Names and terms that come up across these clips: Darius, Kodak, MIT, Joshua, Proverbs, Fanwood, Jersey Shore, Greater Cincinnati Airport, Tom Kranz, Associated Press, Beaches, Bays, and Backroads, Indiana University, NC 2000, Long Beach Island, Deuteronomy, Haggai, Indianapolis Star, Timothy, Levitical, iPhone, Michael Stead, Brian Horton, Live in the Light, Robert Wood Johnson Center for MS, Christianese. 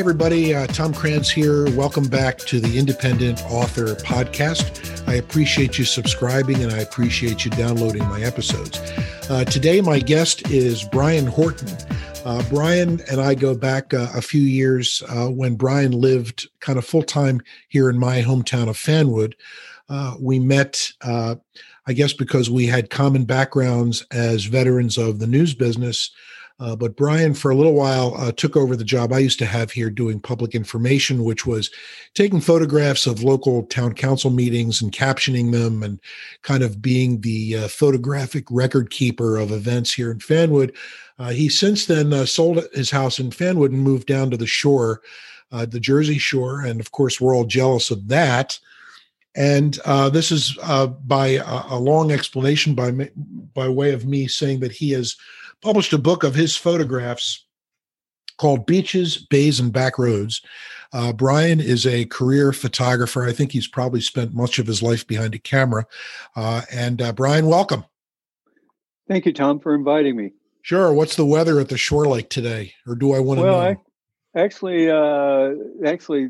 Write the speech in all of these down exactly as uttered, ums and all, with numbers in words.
Hi, everybody. Uh, Tom Kranz here. Welcome back to the Independent Author Podcast. I appreciate you subscribing and I appreciate you downloading my episodes. Uh, today, my guest is Brian Horton. Uh, Brian and I go back uh, a few years uh, when Brian lived kind of full-time here in my hometown of Fanwood. Uh, we met, uh, I guess, because we had common backgrounds as veterans of the news business. Uh, but Brian, for a little while, uh, took over the job I used to have here doing public information, which was taking photographs of local town council meetings and captioning them and kind of being the uh, photographic record keeper of events here in Fanwood. Uh, he since then uh, sold his house in Fanwood and moved down to the shore, uh, the Jersey Shore. And of course, we're all jealous of that. And uh, this is uh, by a, a long explanation by by way of me saying that he has published a book of his photographs called Beaches, Bays, and Backroads. Uh, Brian is a career photographer. I think he's probably spent much of his life behind a camera. Uh, and uh, Brian, welcome. Thank you, Tom, for inviting me. Sure. What's the weather at the shore like today? Or do I want to well, know? I- Actually, uh, actually,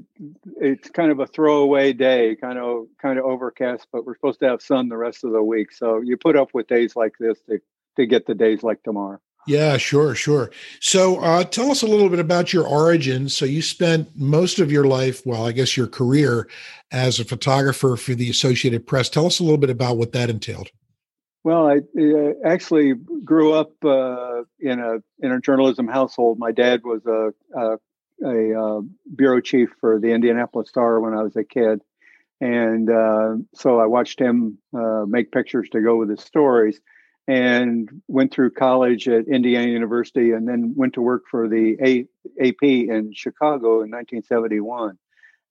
it's kind of a throwaway day, kind of kind of overcast, but we're supposed to have sun the rest of the week. So you put up with days like this to, to get the days like tomorrow. Yeah, sure, sure. So uh, tell us a little bit about your origins. So you spent most of your life, well, I guess your career as a photographer for the Associated Press. Tell us a little bit about what that entailed. Well, I uh, actually grew up uh, in a in a journalism household. My dad was a, a a uh, bureau chief for the Indianapolis Star when I was a kid. And uh, so I watched him uh, make pictures to go with his stories and went through college at Indiana University and then went to work for the a- AP in Chicago in nineteen seventy-one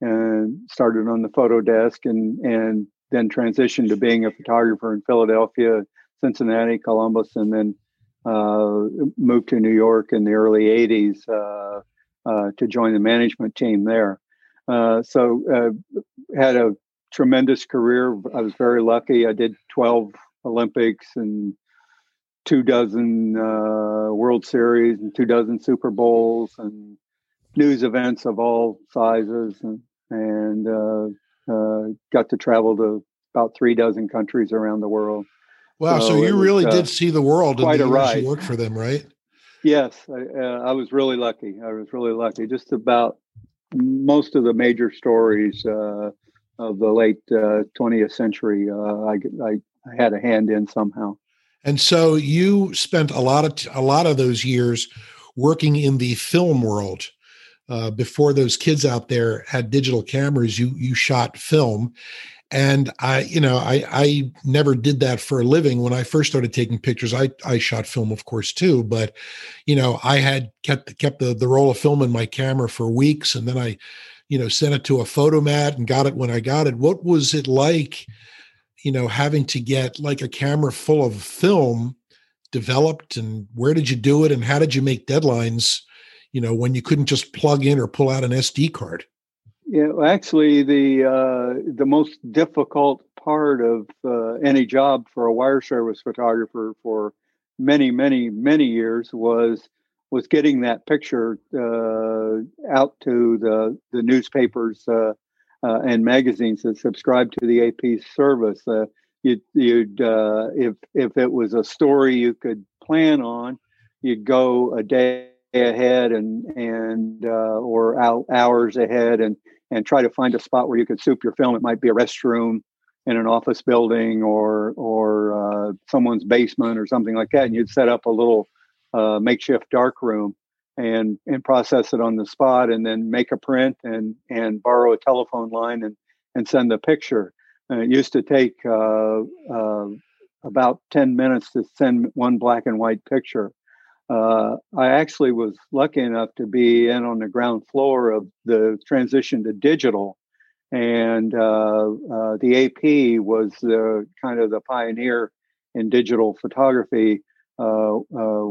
and started on the photo desk and, and then transitioned to being a photographer in Philadelphia, Cincinnati, Columbus, and then uh, moved to New York in the early eighties uh, Uh, to join the management team there. Uh, so uh, had a tremendous career. I was very lucky. I did twelve Olympics and two dozen uh, World Series and two dozen Super Bowls and news events of all sizes. And, and uh, uh, got to travel to about three dozen countries around the world. Wow. So, so you really was, did uh, see the world in the years you worked for them, right? Yes, I, uh, I was really lucky. I was really lucky. Just about most of the major stories uh, of the late uh, twentieth century, uh, I, I, I had a hand in somehow. And so you spent a lot of t- a lot of those years working in the film world. Uh, before those kids out there had digital cameras, you you shot film. And I, you know, I, I never did that for a living. When I first started taking pictures, I, I shot film, of course, too. But, you know, I had kept kept the, the roll of film in my camera for weeks, and then I, you know, sent it to a photomat and got it when I got it. What was it like, you know, having to get like a camera full of film developed, and where did you do it, and how did you make deadlines, you know, when you couldn't just plug in or pull out an S D card? Yeah, actually, the uh, the most difficult part of uh, any job for a wire service photographer for many, many, many years was was getting that picture uh, out to the the newspapers uh, uh, and magazines that subscribe to the A P service. Uh, you'd you'd uh, if if it was a story you could plan on, you'd go a day ahead and and uh, or out hours ahead and. and try to find a spot where you could soup your film. It might be a restroom in an office building or or uh, someone's basement or something like that. And you'd set up a little uh, makeshift dark room and and process it on the spot and then make a print and and borrow a telephone line and, and send the picture. And it used to take uh, uh, about ten minutes to send one black and white picture. Uh, I actually was lucky enough to be in on the ground floor of the transition to digital, and uh, uh, the A P was the kind of the pioneer in digital photography. Uh, uh,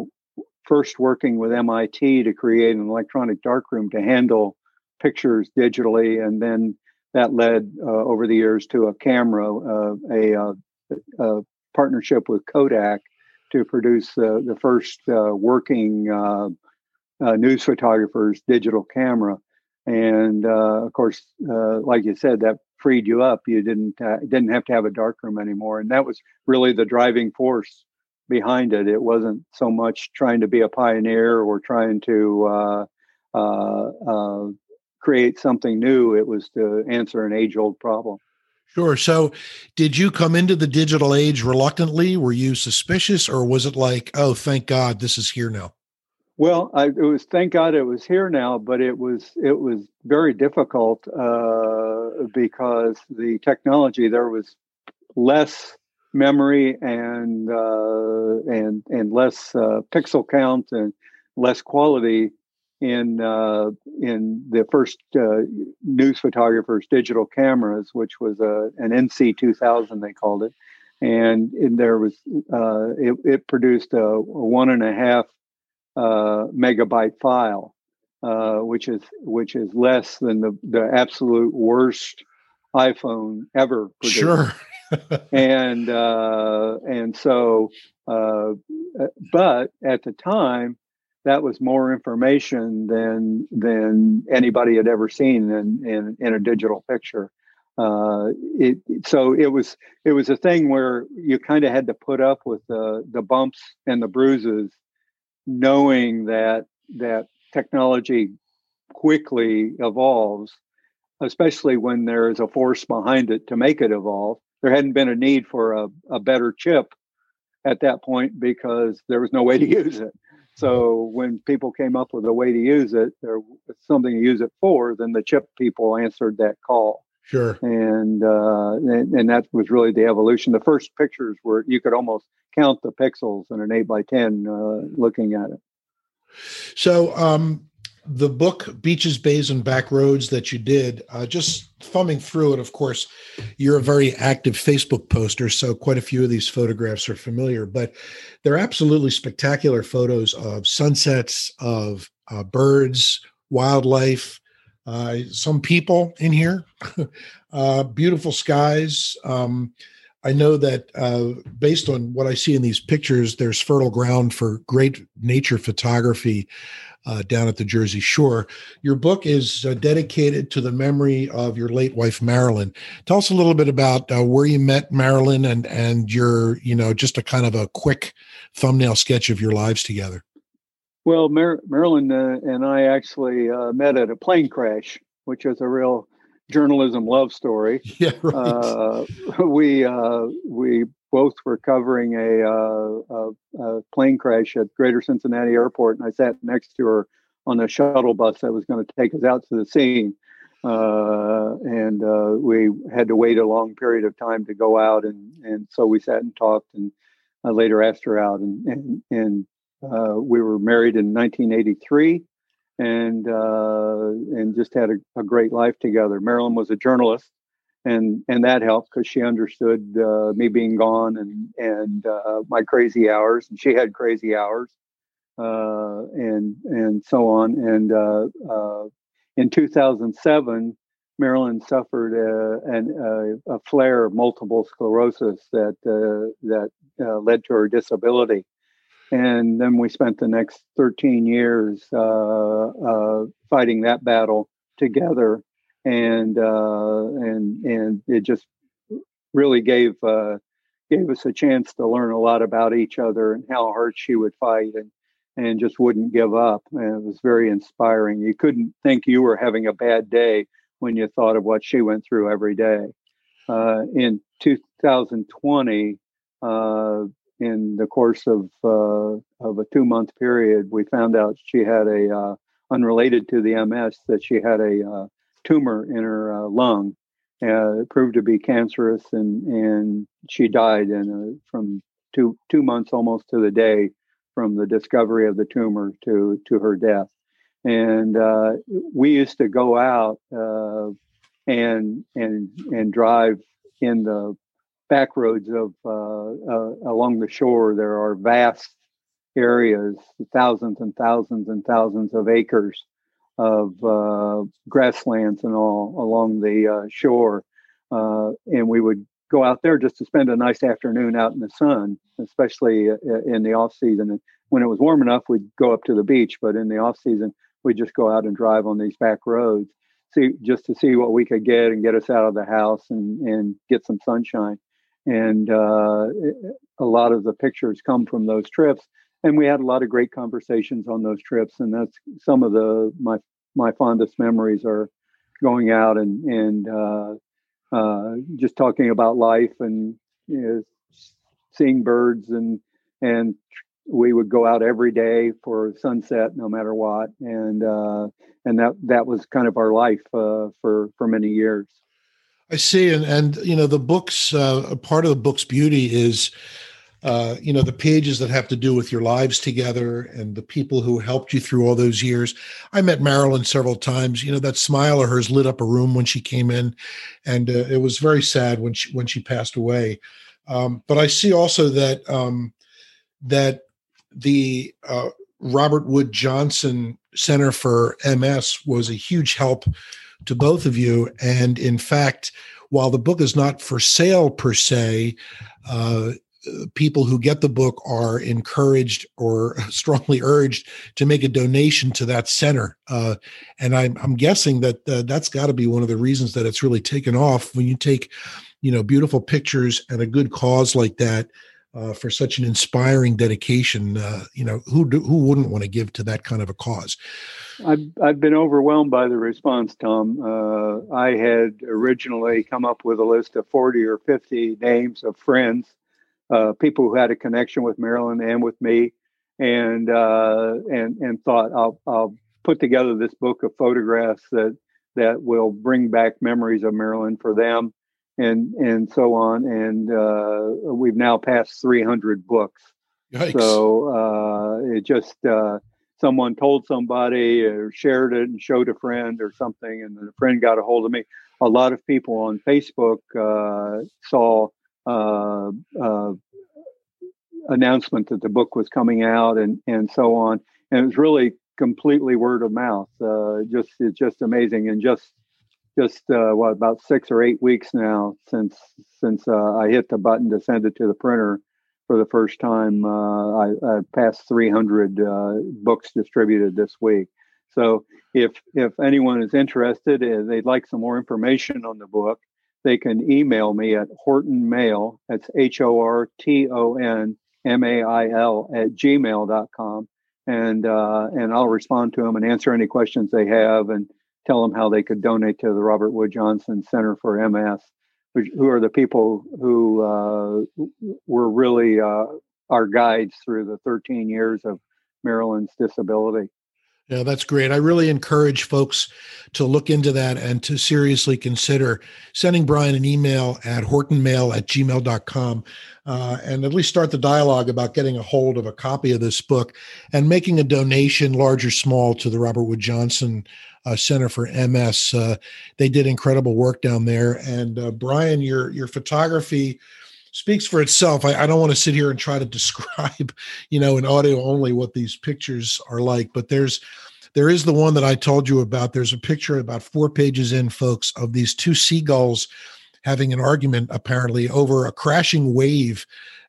first, working with M I T to create an electronic darkroom to handle pictures digitally, and then that led uh, over the years to a camera, uh, a, a, a partnership with Kodak to produce uh, the first uh, working uh, uh, news photographer's digital camera. And uh, of course, uh, like you said, that freed you up. You didn't uh, didn't have to have a darkroom anymore, and that was really the driving force behind it. It wasn't so much trying to be a pioneer or trying to uh, uh, uh, create something new. It was to answer an age-old problem. Sure. So did you come into the digital age reluctantly? Were you suspicious, or was it like, oh, thank God this is here now? Well, I, it was, thank God it was here now, but it was, it was very difficult uh, because the technology, there was less memory and, uh, and, and less uh, pixel count and less quality in uh, in the first uh, news photographer's digital cameras, which was a, an N C two thousand, they called it. And, and there was, uh, it, it produced a, a one and a half uh, megabyte file, uh, which is which is less than the, the absolute worst iPhone ever produced. Sure. and, uh, and so, uh, but at the time, that was more information than than anybody had ever seen in in, in a digital picture. Uh, it, so it was it was a thing where you kind of had to put up with the the bumps and the bruises, knowing that that technology quickly evolves, especially when there is a force behind it to make it evolve. There hadn't been a need for a, a better chip at that point because there was no way to use it. So when people came up with a way to use it, or something to use it for, then the chip people answered that call. Sure. And, uh, and and that was really the evolution. The first pictures were, you could almost count the pixels in an eight by ten uh, looking at it. So um, the book, Beaches, Bays, and Backroads that you did, uh, just thumbing through it, of course, you're a very active Facebook poster, so quite a few of these photographs are familiar, but they're absolutely spectacular photos of sunsets, of uh, birds, wildlife, uh, some people in here, uh, beautiful skies. Um, I know that uh, based on what I see in these pictures, there's fertile ground for great nature photography uh, down at the Jersey Shore. Your book is uh, dedicated to the memory of your late wife, Marilyn. Tell us a little bit about uh, where you met Marilyn and and your, you know, just a kind of a quick thumbnail sketch of your lives together. Well, Mar- Marilyn uh, and I actually uh, met at a plane crash, which is a real journalism love story. Yeah, right. Uh, we uh, we both were covering a, uh, a, a plane crash at Greater Cincinnati Airport, and I sat next to her on a shuttle bus that was going to take us out to the scene. Uh, and uh, we had to wait a long period of time to go out, and, and so we sat and talked, and I later asked her out, and and, and uh, we were married in nineteen eighty-three. And uh, and just had a, a great life together. Marilyn was a journalist, and and that helped because she understood uh, me being gone and and uh, my crazy hours, and she had crazy hours, uh, and and so on. And uh, uh, in two thousand seven, Marilyn suffered a, an, a, a flare of multiple sclerosis that uh, that uh, led to her disability. And then we spent the next thirteen years uh, uh, fighting that battle together, and uh, and and it just really gave uh, gave us a chance to learn a lot about each other and how hard she would fight and and just wouldn't give up. And it was very inspiring. You couldn't think you were having a bad day when you thought of what she went through every day. Uh, in two thousand twenty. Uh, In the course of uh, of a two month period, we found out she had a uh, unrelated to the M S that she had a uh, tumor in her uh, lung. Uh, it proved to be cancerous, and and she died in a, from two two months almost to the day from the discovery of the tumor to to her death. And uh, we used to go out uh, and and and drive in the backroads of uh, uh, along the shore. There are vast areas, thousands and thousands and thousands of acres of uh, grasslands and all along the uh, shore. Uh, and we would go out there just to spend a nice afternoon out in the sun, especially in the off season. When it was warm enough, we'd go up to the beach, but in the off season, we'd just go out and drive on these back roads. see just to see what we could get and get us out of the house and, and get some sunshine. And uh, a lot of the pictures come from those trips. And we had a lot of great conversations on those trips. And that's some of the my my fondest memories are going out and, and uh, uh, just talking about life and you know, seeing birds. And and we would go out every day for sunset, no matter what. And uh, and that, that was kind of our life uh, for, for many years. I see. And, and you know, the book's uh, part of the book's beauty is, uh, you know, the pages that have to do with your lives together and the people who helped you through all those years. I met Marilyn several times. You know, that smile of hers lit up a room when she came in. And uh, it was very sad when she, when she passed away. Um, but I see also that um, that the uh, Robert Wood Johnson Center for M S was a huge help to both of you. And in fact, while the book is not for sale per se, uh, people who get the book are encouraged or strongly urged to make a donation to that center. Uh, and I'm, I'm guessing that uh, that's got to be one of the reasons that it's really taken off. When you take, you know, beautiful pictures and a good cause like that uh, for such an inspiring dedication, uh, you know, who do, who wouldn't want to give to that kind of a cause? I've, I've been overwhelmed by the response, Tom. Uh, I had originally come up with a list of forty or fifty names of friends, uh, people who had a connection with Marilyn and with me, and uh, and and thought I'll I'll put together this book of photographs that that will bring back memories of Marilyn for them, and and so on. And uh, we've now passed three hundred books. Yikes. So uh, it just. Uh, Someone told somebody or shared it and showed a friend or something, and then a friend got a hold of me. A lot of people on Facebook uh, saw uh, uh, announcement that the book was coming out, and and so on. And it was really completely word of mouth. Uh, just it's just amazing, and just just uh, what about six or eight weeks now since since uh, I hit the button to send it to the printer. For the first time, uh, I, I passed three hundred uh, books distributed this week. So if if anyone is interested and they'd like some more information on the book, they can email me at hortonmail, that's H O R T O N M A I L, at gmail dot com. And, uh, and I'll respond to them and answer any questions they have and tell them how they could donate to the Robert Wood Johnson Center for M S. Who are the people who uh, were really uh, our guides through the thirteen years of Marilyn's disability. Yeah, that's great. I really encourage folks to look into that and to seriously consider sending Brian an email at hortonmail at gmail dot com uh, and at least start the dialogue about getting a hold of a copy of this book and making a donation, large or small, to the Robert Wood Johnson uh, Center for M S. Uh, they did incredible work down there. And uh, Brian, your your photography speaks for itself. I, I don't want to sit here and try to describe, you know, in audio only what these pictures are like, but there's, there is the one that I told you about. There's a picture about four pages in, folks, of these two seagulls having an argument apparently over a crashing wave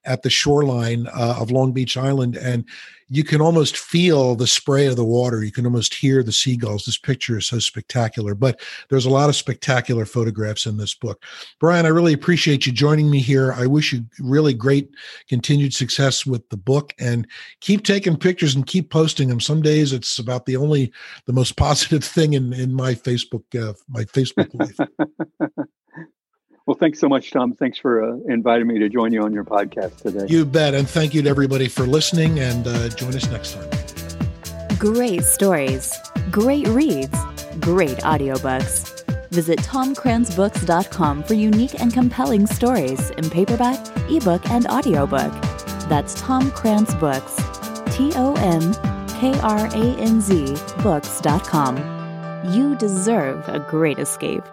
at the shoreline uh, of Long Beach Island. And you can almost feel the spray of the water. You can almost hear the seagulls. This picture is so spectacular, but there's a lot of spectacular photographs in this book. Brian, I really appreciate you joining me here. I wish you really great continued success with the book, and keep taking pictures and keep posting them. Some days it's about the only, the most positive thing in, in my Facebook, uh, my Facebook life. Well, thanks so much, Tom. Thanks for uh, inviting me to join you on your podcast today. You bet. And thank you to everybody for listening, and uh, join us next time. Great stories, great reads, great audiobooks. Visit Tom Kranz Books dot com for unique and compelling stories in paperback, ebook, and audiobook. That's Tom Kranz Books, T O M K R A N Z books dot com. You deserve a great escape.